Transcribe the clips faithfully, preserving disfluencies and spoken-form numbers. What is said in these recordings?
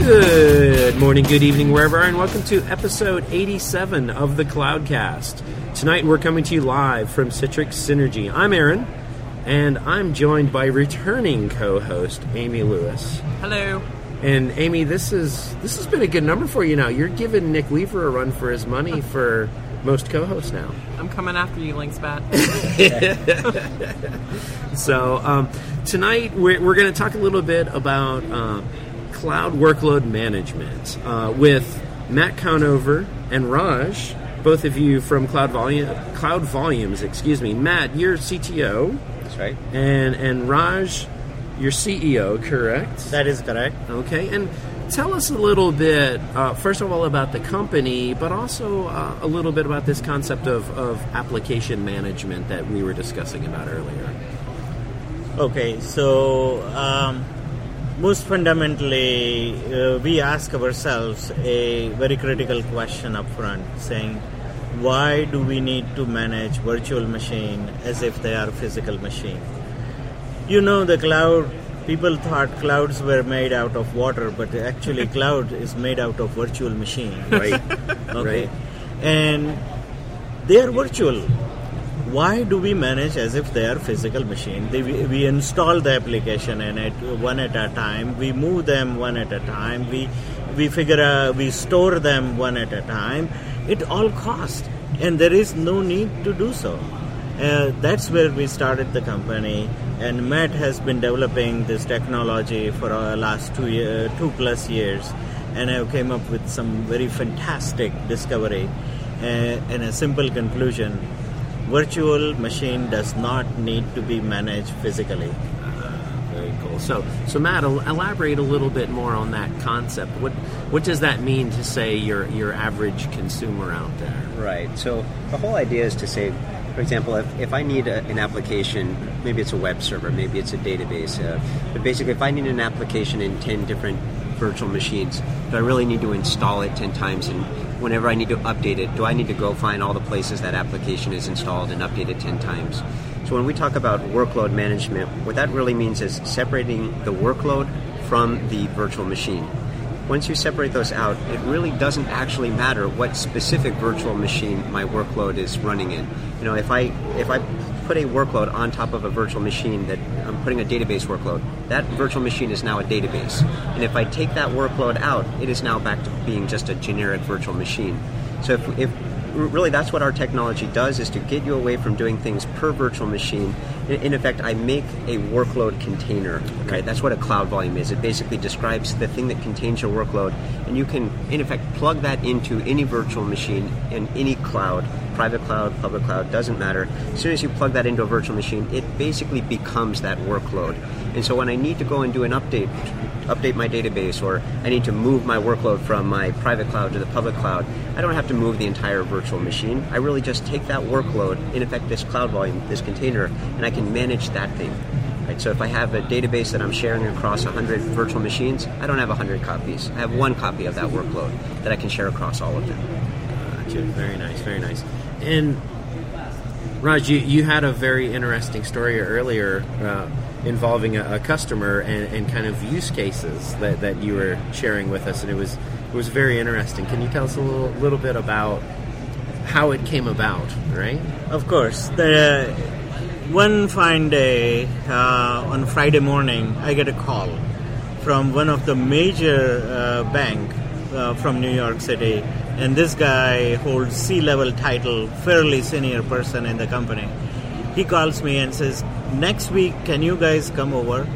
Good morning, good evening, wherever, and welcome to episode eighty-seven of the Cloudcast. Tonight we're coming to you live from Citrix Synergy. I'm Aaron, and I'm joined by returning co-host Amy Lewis. Hello. And Amy, this is this has been a good number for you now. You're giving Nick Weaver a run for his money for most co-hosts now. I'm coming after you, Links Bat. So um, tonight we're, we're going to talk a little bit about uh, cloud workload management uh, with Matt Conover and Raj, both of you from Cloud Volume, Cloud Volumes. Excuse me, Matt, you're C T O. That's right. And and Raj, your C E O, correct? That is correct. Okay, and tell us a little bit, uh, first of all, about the company, but also uh, a little bit about this concept of, of application management that we were discussing about earlier. Okay, so um, most fundamentally, uh, we ask ourselves a very critical question up front, saying, why do we need to manage virtual machine as if they are physical machine? You know, the cloud, people thought clouds were made out of water, but actually cloud is made out of virtual machine, right? Okay. Right. And they are virtual. Why do we manage as if they are physical machine? They, we, we install the application in it one at a time. We move them one at a time. We we figure out, we store them one at a time. It all costs, and there is no need to do so. Uh, that's where we started the company, and Matt has been developing this technology for the last two year, two plus years, and I came up with some very fantastic discovery uh, and a simple conclusion. Virtual machine does not need to be managed physically. Uh, very cool. So, so Matt, elaborate a little bit more on that concept. What what does that mean to, say, your, your average consumer out there? Right. So the whole idea is to say, for example, if, if I need a, an application, maybe it's a web server, maybe it's a database, uh, but basically if I need an application in ten different virtual machines, do I really need to install it ten times? And whenever I need to update it, do I need to go find all the places that application is installed and update it ten times? So when we talk about workload management, what that really means is separating the workload from the virtual machine. Once you separate those out, it really doesn't actually matter what specific virtual machine my workload is running in. You know, if I if I put a workload on top of a virtual machine, that I'm putting a database workload, that virtual machine is now a database. And if I take that workload out, it is now back to being just a generic virtual machine. So if, if really that's what our technology does, is to get you away from doing things per virtual machine. In effect, I make a workload container, right? That's what a cloud volume is. It basically describes the thing that contains your workload, and you can, in effect, plug that into any virtual machine in any cloud, private cloud, public cloud, doesn't matter. As soon as you plug that into a virtual machine, it basically becomes that workload. And so when I need to go and do an update, update my database, or I need to move my workload from my private cloud to the public cloud, I don't have to move the entire virtual machine. I really just take that workload, in effect this cloud volume, this container, and I can manage that thing. Right? So if I have a database that I'm sharing across one hundred virtual machines, I don't have one hundred copies. I have one copy of that workload that I can share across all of them. Gotcha. Very nice, very nice. And Raj, you, you had a very interesting story earlier uh, involving a, a customer and, and kind of use cases that, that you were sharing with us, and it was it was very interesting. Can you tell us a little, little bit about how it came about, right? Of course. The, one fine day, uh, on Friday morning, I get a call from one of the major uh, bank uh, from New York City, and this guy holds C-level title, fairly senior person in the company. He calls me and says, next week, can you guys come over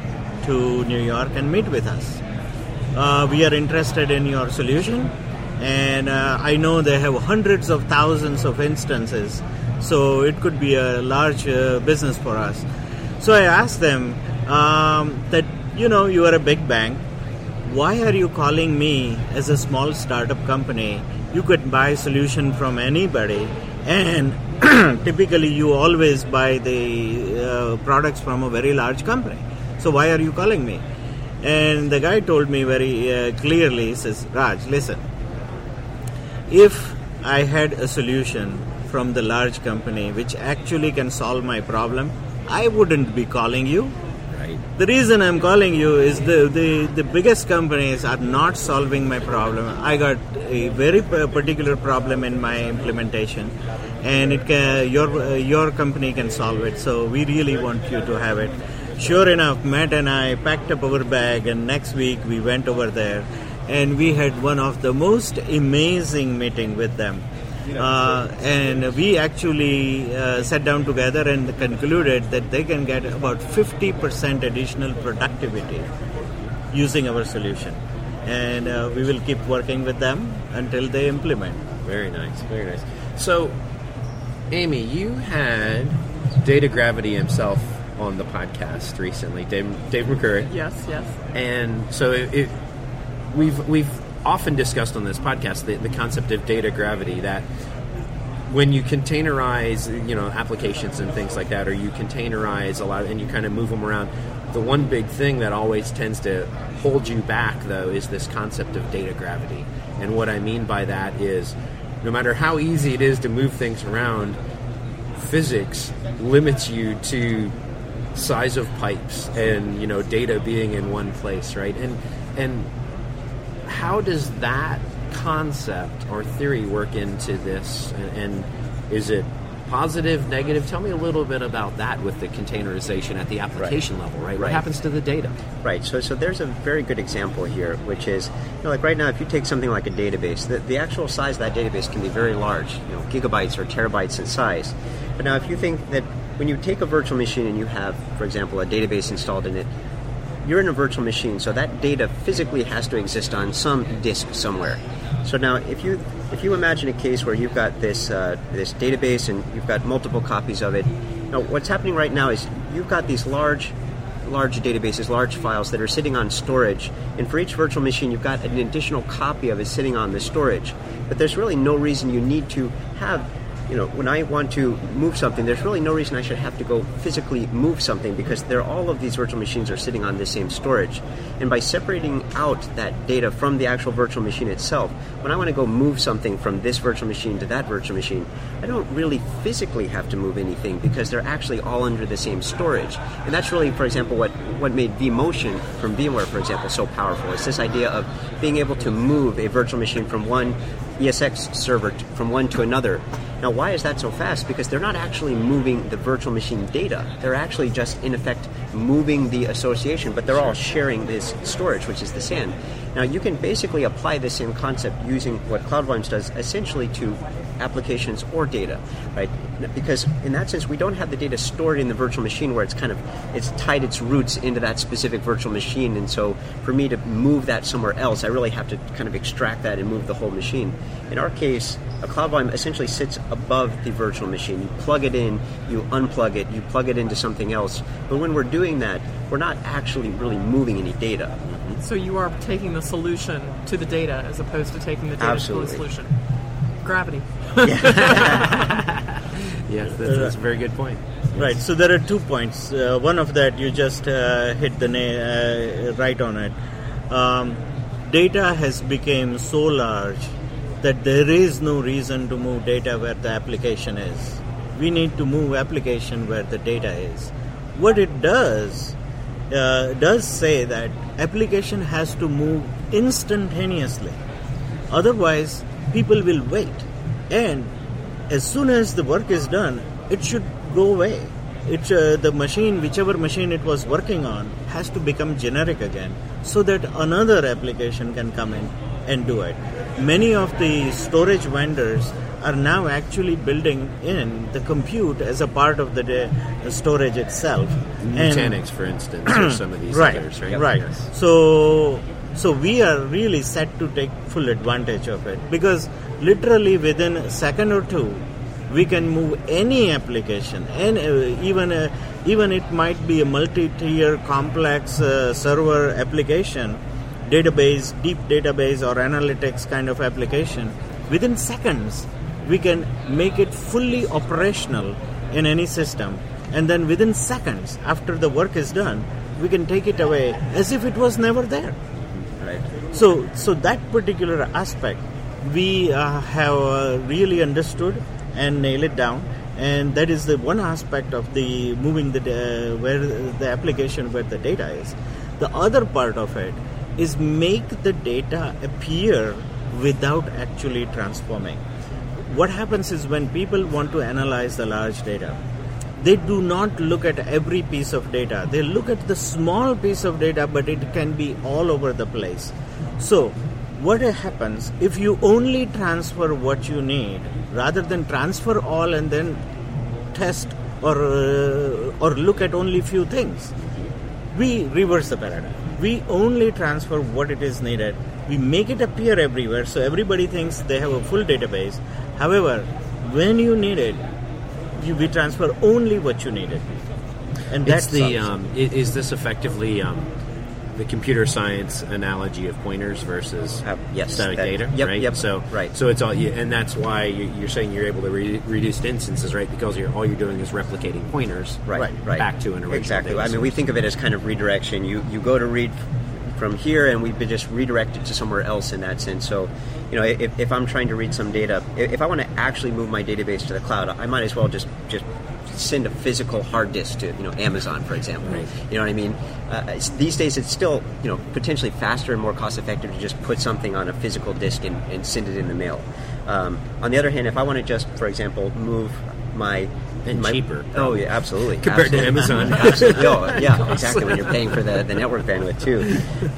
to New York and meet with us? Uh, we are interested in your solution, and uh, I know they have hundreds of thousands of instances, so it could be a large uh, business for us. So I asked them um, that, you know, you are a big bank. Why are you calling me as a small startup company? You could buy a solution from anybody, and typically you always buy the uh, products from a very large company. So why are you calling me? And the guy told me very uh, clearly, he says, Raj, listen, if I had a solution from the large company which actually can solve my problem, I wouldn't be calling you. Right. The reason I'm calling you is the, the, the biggest companies are not solving my problem. I got a very particular problem in my implementation, and it can, your, your company can solve it, so we really want you to have it. Sure enough, Matt and I packed up our bag, and next week we went over there, and we had one of the most amazing meeting with them. Uh, and we actually uh, sat down together and concluded that they can get about fifty percent additional productivity using our solution. And uh, we will keep working with them until they implement. Very nice, very nice. So, Amy, you had Data Gravity himself on the podcast recently, Dave, Dave McCurry. Yes, yes. And so it, it, we've we've... often discussed on this podcast the, the concept of data gravity, that when you containerize, you know, applications and things like that, or you containerize a lot and you kind of move them around, the one big thing that always tends to hold you back, though, is this concept of data gravity. And what I mean by that is, no matter how easy it is to move things around, physics limits you to size of pipes and, you know, data being in one place, right? And and how does that concept or theory work into this? And, and is it positive, negative? Tell me a little bit about that with the containerization at the application right. level, right? right? What happens to the data? Right. So so there's a very good example here, which is, you know, like right now, if you take something like a database, the, the actual size of that database can be very large, you know, gigabytes or terabytes in size. But now if you think that when you take a virtual machine and you have, for example, a database installed in it, you're in a virtual machine, so that data physically has to exist on some disk somewhere. So now, if you if you imagine a case where you've got this uh, this database and you've got multiple copies of it, now what's happening right now is you've got these large large databases, large files that are sitting on storage, and for each virtual machine, you've got an additional copy of it sitting on the storage. But there's really no reason you need to have. You know, when I want to move something, there's really no reason I should have to go physically move something, because they're, all of these virtual machines are sitting on the same storage. And by separating out that data from the actual virtual machine itself, when I want to go move something from this virtual machine to that virtual machine, I don't really physically have to move anything because they're actually all under the same storage. And that's really, for example, what, what made vMotion from VMware, for example, so powerful. It's this idea of being able to move a virtual machine from one E S X server t- from one to another. Now, why is that so fast? Because they're not actually moving the virtual machine data. They're actually just, in effect, moving the association, but they're all sharing this storage, which is the SAN. Now, you can basically apply this same concept using what Cloud Volumes does, essentially to applications or data, right? Because in that sense, we don't have the data stored in the virtual machine where it's kind of, it's tied its roots into that specific virtual machine. And so for me to move that somewhere else, I really have to kind of extract that and move the whole machine. In our case, a Cloud Volume essentially sits above the virtual machine. You plug it in, you unplug it, you plug it into something else. But when we're doing that, we're not actually really moving any data. So you are taking the solution to the data as opposed to taking the data Absolutely. To the solution. Gravity. Yes, that's, that's a very good point. Yes. Right, so there are two points. Uh, one of that, you just uh, hit the na- uh, right on it. Um, data has become so large that there is no reason to move data where the application is. We need to move application where the data is. What it does, uh, does say that application has to move instantaneously. Otherwise, people will wait. And as soon as the work is done, it should go away. It, uh, the machine, whichever machine it was working on, has to become generic again so that another application can come in and do it. Many of the storage vendors are now actually building in the compute as a part of the, de- the storage itself. Nutanix, for instance, or some of these right, others, right? Right. Yes. So, so we are really set to take full advantage of it, because literally within a second or two, we can move any application, and even a, even it might be a multi-tier, complex uh, server application, database, deep database or analytics kind of application, within seconds we can make it fully operational in any system, and then within seconds after the work is done, we can take it away as if it was never there. Right. So so that particular aspect we uh, have uh, really understood and nail it down. And that is the one aspect of the moving the uh, where the application where the data is. The other part of it is make the data appear without actually transforming. What happens is when people want to analyze the large data, they do not look at every piece of data. They look at the small piece of data, but it can be all over the place. So what happens if you only transfer what you need rather than transfer all and then test or uh, or look at only few things? We reverse the paradigm. We only transfer what it is needed. We make it appear everywhere, so everybody thinks they have a full database. However, when you need it, you, we transfer only what you needed. And that's it's the um, is this effectively um the computer science analogy of pointers versus uh, yes, static that, data, yep, right? Yep, so, right. So it's all, you, and that's why you, you're saying you're able to re- reduce instances, right? Because you're, all you're doing is replicating pointers, right, right, back to an original. Exactly. I mean, we think of it as kind of redirection. You you go to read from here, and we've been just redirected to somewhere else in that sense. So, you know, if, if I'm trying to read some data, if I want to actually move my database to the cloud, I might as well just just. send a physical hard disk to, you know, Amazon, for example. Right. You know what I mean? Uh, these days, it's still, you know, potentially faster and more cost-effective to just put something on a physical disk and, and send it in the mail. Um, on the other hand, if I want to just, for example, move my... And my, cheaper. Oh, yeah, absolutely. Compared absolutely. to Amazon. Absolutely. Oh, yeah, exactly, when you're paying for the, the network bandwidth, too.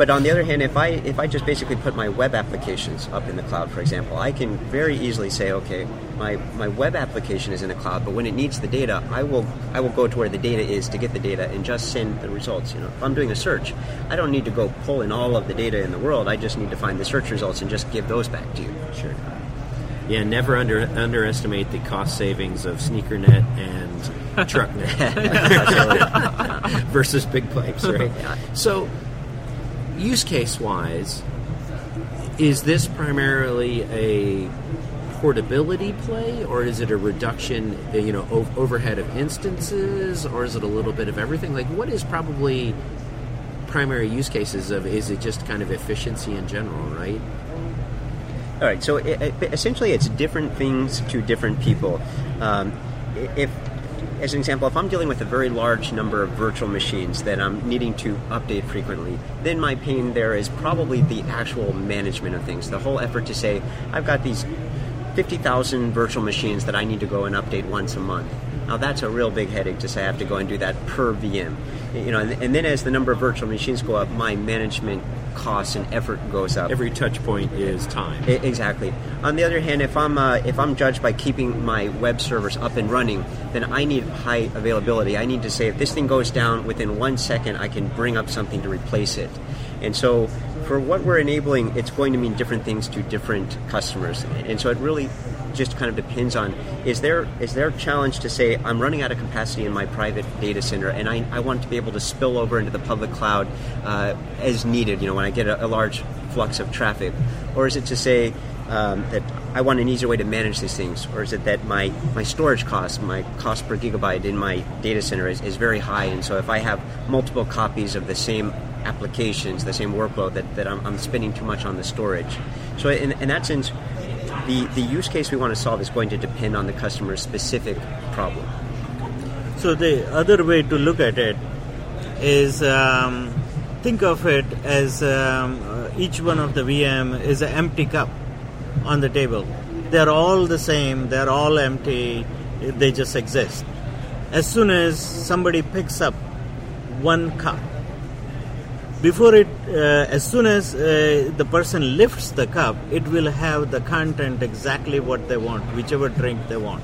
But on the other hand, if I if I just basically put my web applications up in the cloud, for example, I can very easily say, okay, my, my web application is in the cloud, but when it needs the data, I will I will go to where the data is to get the data and just send the results. You know, if I'm doing a search, I don't need to go pull in all of the data in the world. I just need to find the search results and just give those back to you. Sure. Yeah, never under, underestimate the cost savings of SneakerNet and TruckNet versus Big Pipes, right? So, use case-wise, is this primarily a portability play, or is it a reduction, you know, o- overhead of instances, or is it a little bit of everything? Like, what is probably primary use cases of? Is it just kind of efficiency in general, right? All right, so it, it, essentially it's different things to different people. Um, if, as an example, if I'm dealing with a very large number of virtual machines that I'm needing to update frequently, then my pain there is probably the actual management of things, the whole effort to say, I've got these fifty thousand virtual machines that I need to go and update once a month. Now that's a real big headache to say I have to go and do that per V M. You know, and, and then as the number of virtual machines go up, my management costs and effort goes up. Every touch point is time. It, exactly. On the other hand, if I'm uh, if I'm judged by keeping my web servers up and running, then I need high availability. I need to say if this thing goes down within one second, I can bring up something to replace it. And so, for what we're enabling, it's going to mean different things to different customers. And so, it really just kind of depends on is there is there a challenge to say I'm running out of capacity in my private data center and I, I want to be able to spill over into the public cloud uh, as needed, you know, when I get a, a large flux of traffic? Or is it to say um, that I want an easier way to manage these things? Or is it that my, my storage cost, my cost per gigabyte in my data center is, is very high, and so if I have multiple copies of the same applications, the same workload, that, that I'm, I'm spending too much on the storage? So in, in that sense, The the use case we want to solve is going to depend on the customer's specific problem. So the other way to look at it is um, think of it as um, each one of the V M is an empty cup on the table. They're all the same. They're all empty. They just exist. As soon as somebody picks up one cup, Before it, uh, as soon as uh, the person lifts the cup, it will have the content exactly what they want, whichever drink they want.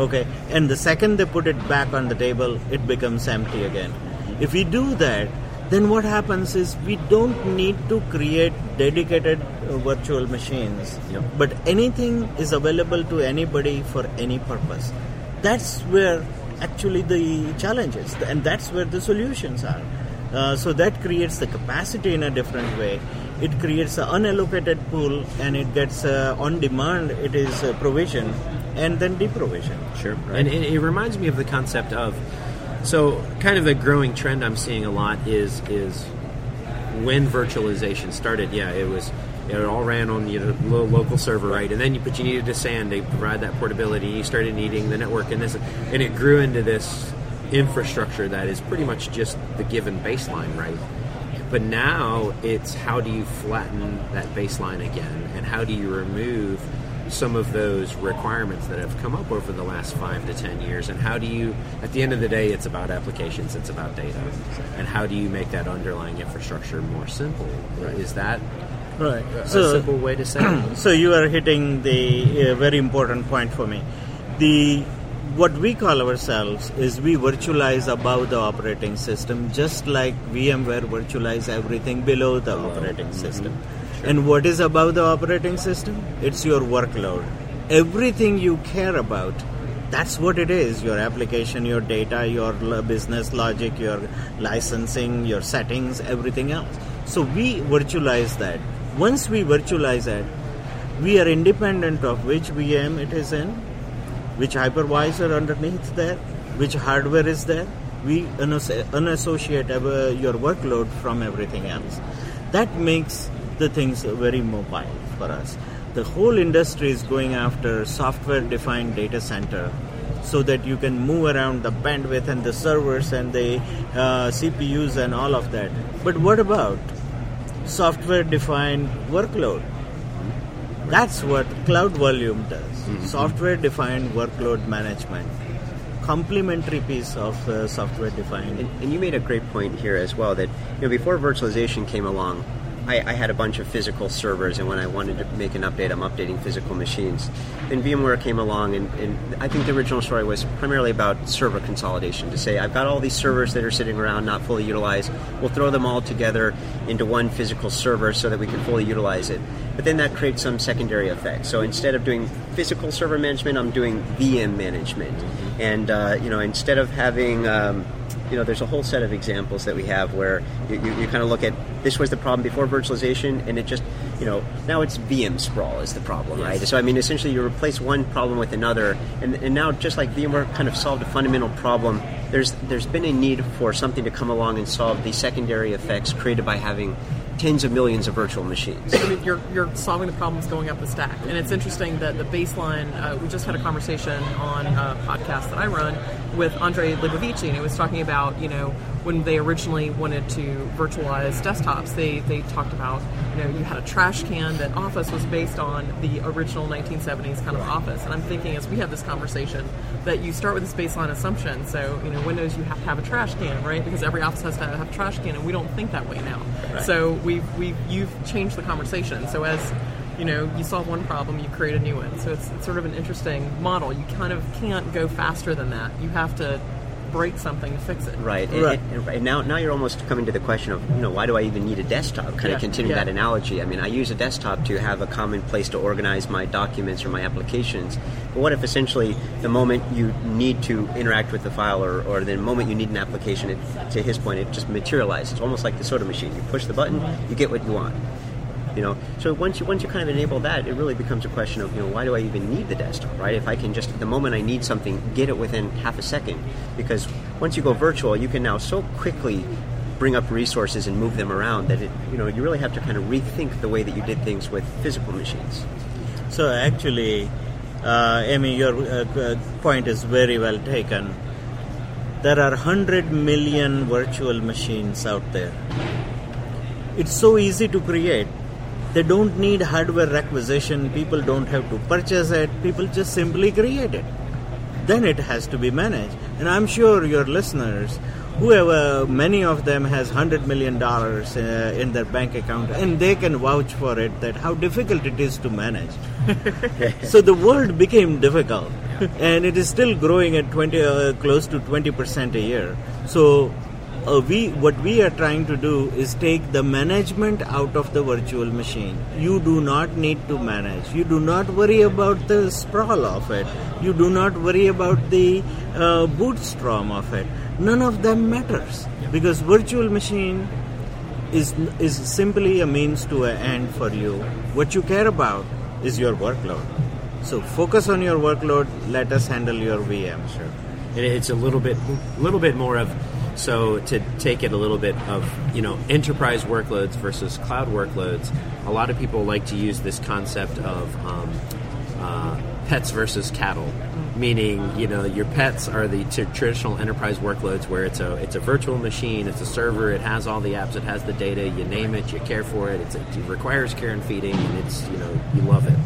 Okay, and the second they put it back on the table, it becomes empty again. If we do that, then what happens is we don't need to create dedicated uh, virtual machines, yeah. But anything is available to anybody for any purpose. That's where actually the challenge is, and that's where the solutions are. Uh, so that creates the capacity in a different way. It creates an unallocated pool, and it gets uh, on demand. It is uh, provision and then deprovision. Sure, right? And, and it reminds me of the concept of, so kind of the growing trend I'm seeing a lot is is when virtualization started. Yeah, it was It all ran on your little local server, right? And then you, but you needed a SAN to provide that portability. You started needing the network and this, and it grew into this infrastructure that is pretty much just the given baseline, right? But now it's how do you flatten that baseline again, and how do you remove some of those requirements that have come up over the last five to ten years, and how do you, at the end of the day, it's about applications, it's about data, and how do you make that underlying infrastructure more simple? Right. Is that right. a so, simple way to say it? So you are hitting the uh, very important point for me. The what we call ourselves is we virtualize above the operating system, just like VMware virtualize everything below the oh, operating mm-hmm. system. And what is above the operating system? It's your workload. Everything you care about, that's what it is. Your application, your data, your business logic, your licensing, your settings, everything else. So we virtualize that. Once we virtualize that, we are independent of which V M it is in, which hypervisor underneath there, which hardware is there. We unassociate your workload from everything else. That makes the things are very mobile for us. The whole industry is going after software-defined data center so that you can move around the bandwidth and the servers and the uh, C P Us and all of that. But what about software-defined workload? That's what Cloud Volume does. Mm-hmm. Software-defined workload management. Complementary piece of uh, software-defined. And, and you made a great point here as well that you know before virtualization came along, I, I had a bunch of physical servers, and when I wanted to make an update, I'm updating physical machines. Then VMware came along, and, and I think the original story was primarily about server consolidation, to say, I've got all these servers that are sitting around, not fully utilized. We'll throw them all together into one physical server so that we can fully utilize it. But then that creates some secondary effect. So instead of doing physical server management, I'm doing V M management. And, uh, you know, instead of having... Um, You know, there's a whole set of examples that we have where you, you, you kind of look at this was the problem before virtualization, and it just, you know, now it's V M sprawl is the problem, yes. right? So, I mean, essentially you replace one problem with another, and, and now just like VMware kind of solved a fundamental problem, there's there's been a need for something to come along and solve the secondary effects created by having tens of millions of virtual machines. I mean, you're, you're solving the problems going up the stack. And it's interesting that the baseline, uh, we just had a conversation on a podcast that I run with Andre Libovici, and he was talking about, you know, when they originally wanted to virtualize desktops, they, they talked about, you know, you had a trash can that Office was based on the original nineteen seventies kind of Office. And I'm thinking as we have this conversation that you start with this baseline assumption. So, you know, Windows, you have to have a trash can, right? Because every Office has to have a trash can, and we don't think that way now. Right. So we've, we've, you've changed the conversation. So as, you know, you solve one problem, you create a new one. So it's, it's sort of an interesting model. You kind of can't go faster than that. You have to break something to fix it. Right. And, right. and, and now, now you're almost coming to the question of, you know, why do I even need a desktop? Kind yeah. of continue yeah. that analogy. I mean, I use a desktop to have a common place to organize my documents or my applications. But what if essentially the moment you need to interact with the file or, or the moment you need an application, it, to his point, it just materializes. It's almost like the soda machine. You push the button, you get what you want. You know, so once you once you kind of enable that, it really becomes a question of, you know, why do I even need the desktop, right? If I can just, the moment I need something, get it within half a second. Because once you go virtual, you can now so quickly bring up resources and move them around that, it, you know, you really have to kind of rethink the way that you did things with physical machines. So actually, uh, Amy, your uh, point is very well taken. There are one hundred million virtual machines out there. It's so easy to create. They don't need hardware requisition. People don't have to purchase it. People just simply create it. Then it has to be managed. And I'm sure your listeners, whoever, many of them has one hundred million dollars uh, in their bank account, and they can vouch for it that how difficult it is to manage. So the world became difficult. And it is still growing at twenty, uh, close to twenty percent a year. So... Uh, we what we are trying to do is take the management out of the virtual machine. You do not need to manage. You do not worry about the sprawl of it. You do not worry about the uh, bootstrom of it. None of them matters because virtual machine is is simply a means to an end for you. What you care about is your workload. So focus on your workload. Let us handle your V M. Sure. It's a little bit, little bit more of So to take it a little bit of, you know, enterprise workloads versus cloud workloads, a lot of people like to use this concept of um, uh, pets versus cattle, meaning, you know, your pets are the t- traditional enterprise workloads where it's a it's a virtual machine, it's a server, it has all the apps, it has the data, you name it, you care for it, it's, it requires care and feeding, and it's, you know, you love it.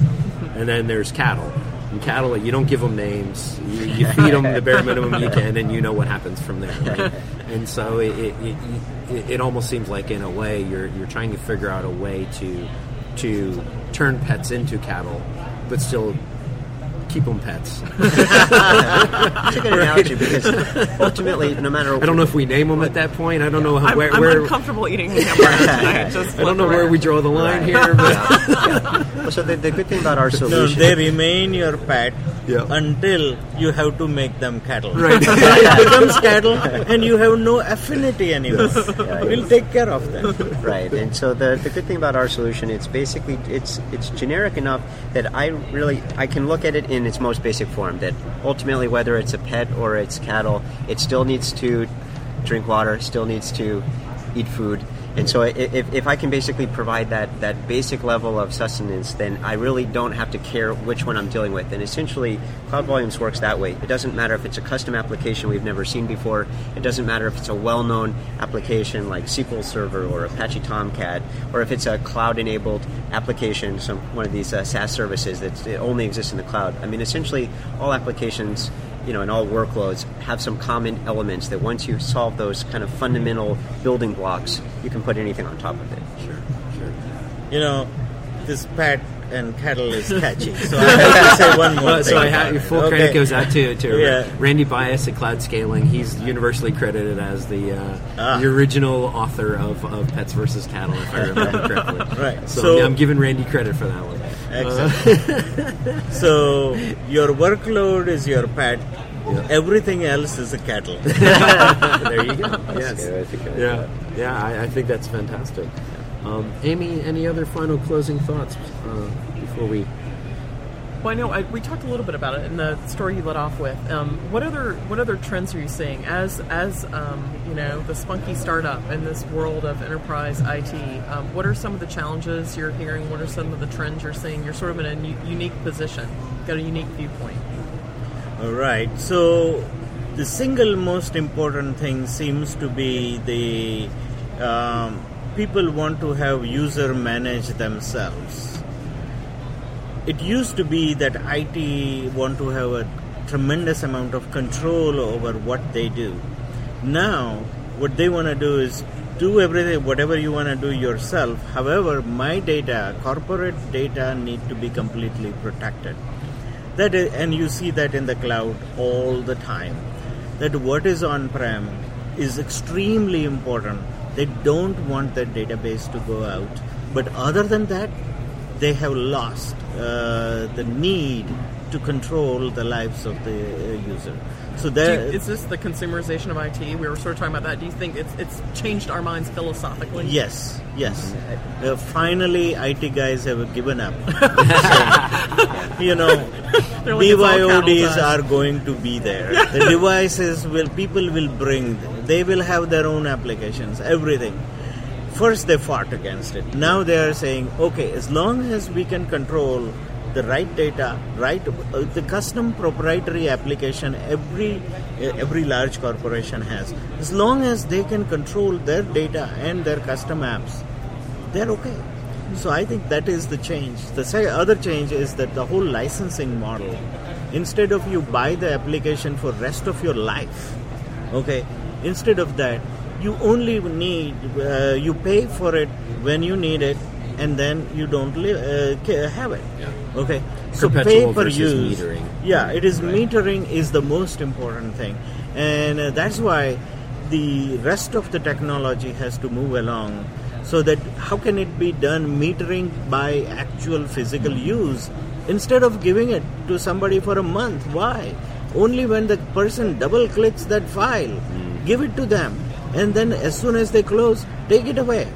And then there's cattle. And cattle, you don't give them names. You, you feed them the bare minimum you can, and you know what happens from there. Right? And so it it, it it almost seems like, in a way, you're you're trying to figure out a way to to turn pets into cattle, but still keep them pets. It's a good analogy, because ultimately, no matter what, I don't know if we name them at that point. I don't know how, I'm, where I'm where, uncomfortable eating hamburgers. I, just I don't know around. Where we draw the line right. here. But yeah. Yeah. So the, the good thing about our solution, no, they remain your pet yeah. until you have to make them cattle. Right, it becomes cattle, and you have no affinity anymore. Yes. Yeah, we'll yes. take care of them. Right, and so the the good thing about our solution, it's basically it's it's generic enough that I really I can look at it in. in its most basic form, that ultimately whether it's a pet or it's cattle, it still needs to drink water, still needs to eat food. And so if, if I can basically provide that, that basic level of sustenance, then I really don't have to care which one I'm dealing with. And essentially, Cloud Volumes works that way. It doesn't matter if it's a custom application we've never seen before. It doesn't matter if it's a well-known application like S Q L Server or Apache Tomcat, or if it's a cloud-enabled application, some one of these uh, SaaS services that only exists in the cloud. I mean, essentially, all applications, you know, and all workloads have some common elements that once you solve those kind of fundamental building blocks, you can put anything on top of it. Sure, sure. You know, this pet and cattle is catchy, so I have to say one more well, thing. So I have, your full okay. credit goes out to, to yeah. Randy Bias at Cloud Scaling. He's universally credited as the, uh, ah. the original author of, of Pets versus Cattle, if I remember correctly. Right. So, so I'm giving Randy credit for that one. Excellent. Uh, so your workload is your pet. Yeah. Everything else is a cattle. There you go. Yes. Yeah, yeah. I, I think that's fantastic. Um, Amy, any other final closing thoughts uh, before we? Well, I know I, we talked a little bit about it in the story you led off with. Um, what other what other trends are you seeing as as um, you know, the spunky startup in this world of enterprise I T? Um, what are some of the challenges you're hearing? What are some of the trends you're seeing? You're sort of in a new, unique position, got a unique viewpoint. All right. So the single most important thing seems to be the um, people want to have user manage themselves. It used to be that I T want to have a tremendous amount of control over what they do. Now, what they want to do is do everything, whatever you want to do yourself. However, my data, corporate data, need to be completely protected. That is, and you see that in the cloud all the time. That what is on-prem is extremely important. They don't want their database to go out. But other than that, they have lost uh, the need to control the lives of the uh, user. So there, you, is this the consumerization of I T? We were sort of talking about that. Do you think it's it's changed our minds philosophically? Yes, yes. Uh, finally, I T guys have given up. So, you know, D Y O Ds are going to be there. Yeah. The devices will people will bring. They will have their own applications. Everything. First, they fought against it. Now they are saying, okay, as long as we can control the right data, right, uh, the custom proprietary application every uh, every large corporation has, as long as they can control their data and their custom apps, they're okay. So I think that is the change. The other change is that the whole licensing model, instead of you buy the application for rest of your life, okay, instead of that, you only need, uh, you pay for it when you need it, and then you don't li- uh, have it. Yeah. Okay. So pay per use. Metering. Yeah, it is right. Metering is the most important thing. And uh, that's why the rest of the technology has to move along, so that how can it be done metering by actual physical use instead of giving it to somebody for a month? Why? Only when the person double clicks that file, mm. give it to them. And then as soon as they close, take it away.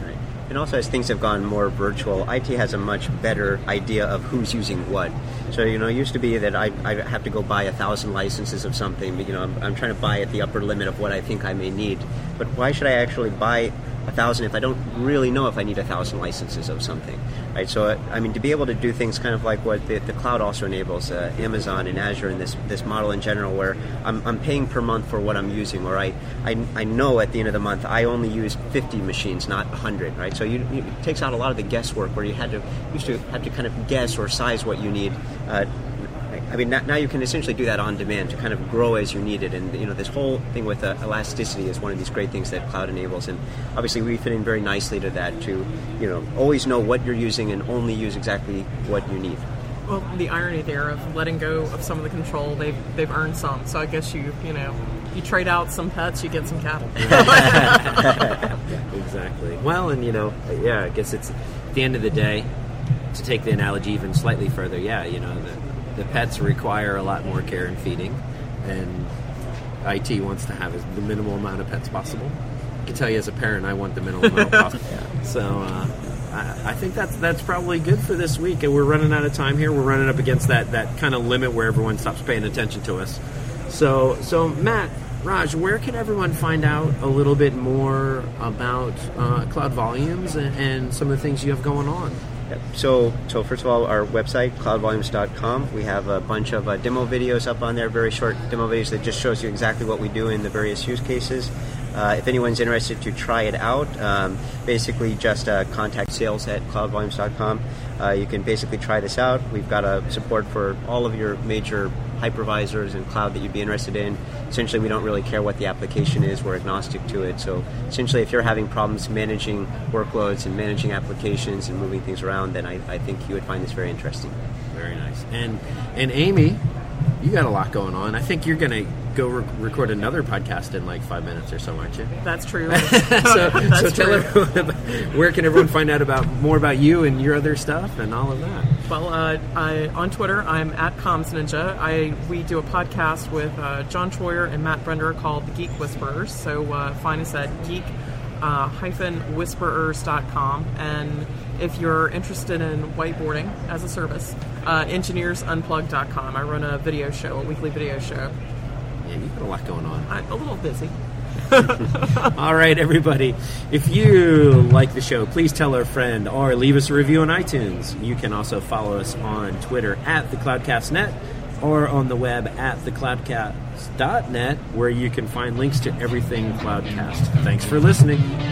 Right. And also, as things have gone more virtual, I T has a much better idea of who's using what. So, you know, it used to be that I, I have to go buy a thousand licenses of something, but, you know, I'm, I'm trying to buy at the upper limit of what I think I may need. But why should I actually buy a thousand if I don't really know if I need a thousand licenses of something, right? So, I mean, to be able to do things kind of like what the, the cloud also enables, uh, Amazon and Azure and this this model in general, where I'm, I'm paying per month for what I'm using, or I, I, I know at the end of the month I only used fifty machines, not one hundred, right? So So you, you, it takes out a lot of the guesswork where you had to used to have to kind of guess or size what you need. Uh, I mean, now you can essentially do that on demand to kind of grow as you need it. And, you know, this whole thing with uh, elasticity is one of these great things that cloud enables. And obviously we fit in very nicely to that, to, you know, always know what you're using and only use exactly what you need. Well, the irony there of letting go of some of the control, they've, they've earned some. So I guess you, you know... You trade out some pets, you get some cattle. Yeah, exactly. Well, and you know, yeah, I guess it's at the end of the day, to take the analogy even slightly further, yeah, you know, the, the pets require a lot more care and feeding, and I T wants to have the minimal amount of pets possible. I can tell you as a parent, I want the minimal amount possible. Yeah. So uh, I, I think that's, that's probably good for this week, and we're running out of time here. We're running up against that, that kind of limit where everyone stops paying attention to us. So, so Matt, Raj, where can everyone find out a little bit more about uh, Cloud Volumes and, and some of the things you have going on? So, so first of all, our website, cloud volumes dot com, we have a bunch of uh, demo videos up on there, very short demo videos that just shows you exactly what we do in the various use cases. Uh, if anyone's interested to try it out, um, basically just uh, contact sales at cloud volumes dot com. Uh, you can basically try this out. We've got uh, support for all of your major hypervisors and cloud that you'd be interested in. Essentially, we don't really care what the application is. We're agnostic to it. So essentially, if you're having problems managing workloads and managing applications and moving things around, then I, I think you would find this very interesting. Very nice. And and Amy, you got a lot going on. I think you're going to go re- record another podcast in like five minutes or so, aren't you? That's true. so That's so tell true. everyone about, where can everyone find out about more about you and your other stuff and all of that? Well, uh, I, on Twitter, I'm at commsninja. I, we do a podcast with uh, John Troyer and Matt Brender called The Geek Whisperers. So uh, find us at geek whisperers dot com. And if you're interested in whiteboarding as a service, uh, engineers unplugged dot com. I run a video show, a weekly video show. Yeah, you've got a lot going on. I'm a little busy. All right, everybody. If you like the show, please tell a friend or leave us a review on iTunes. You can also follow us on Twitter at the Cloudcast dot net or on the web at the cloudcast dot net, where you can find links to everything Cloudcast. Thanks for listening.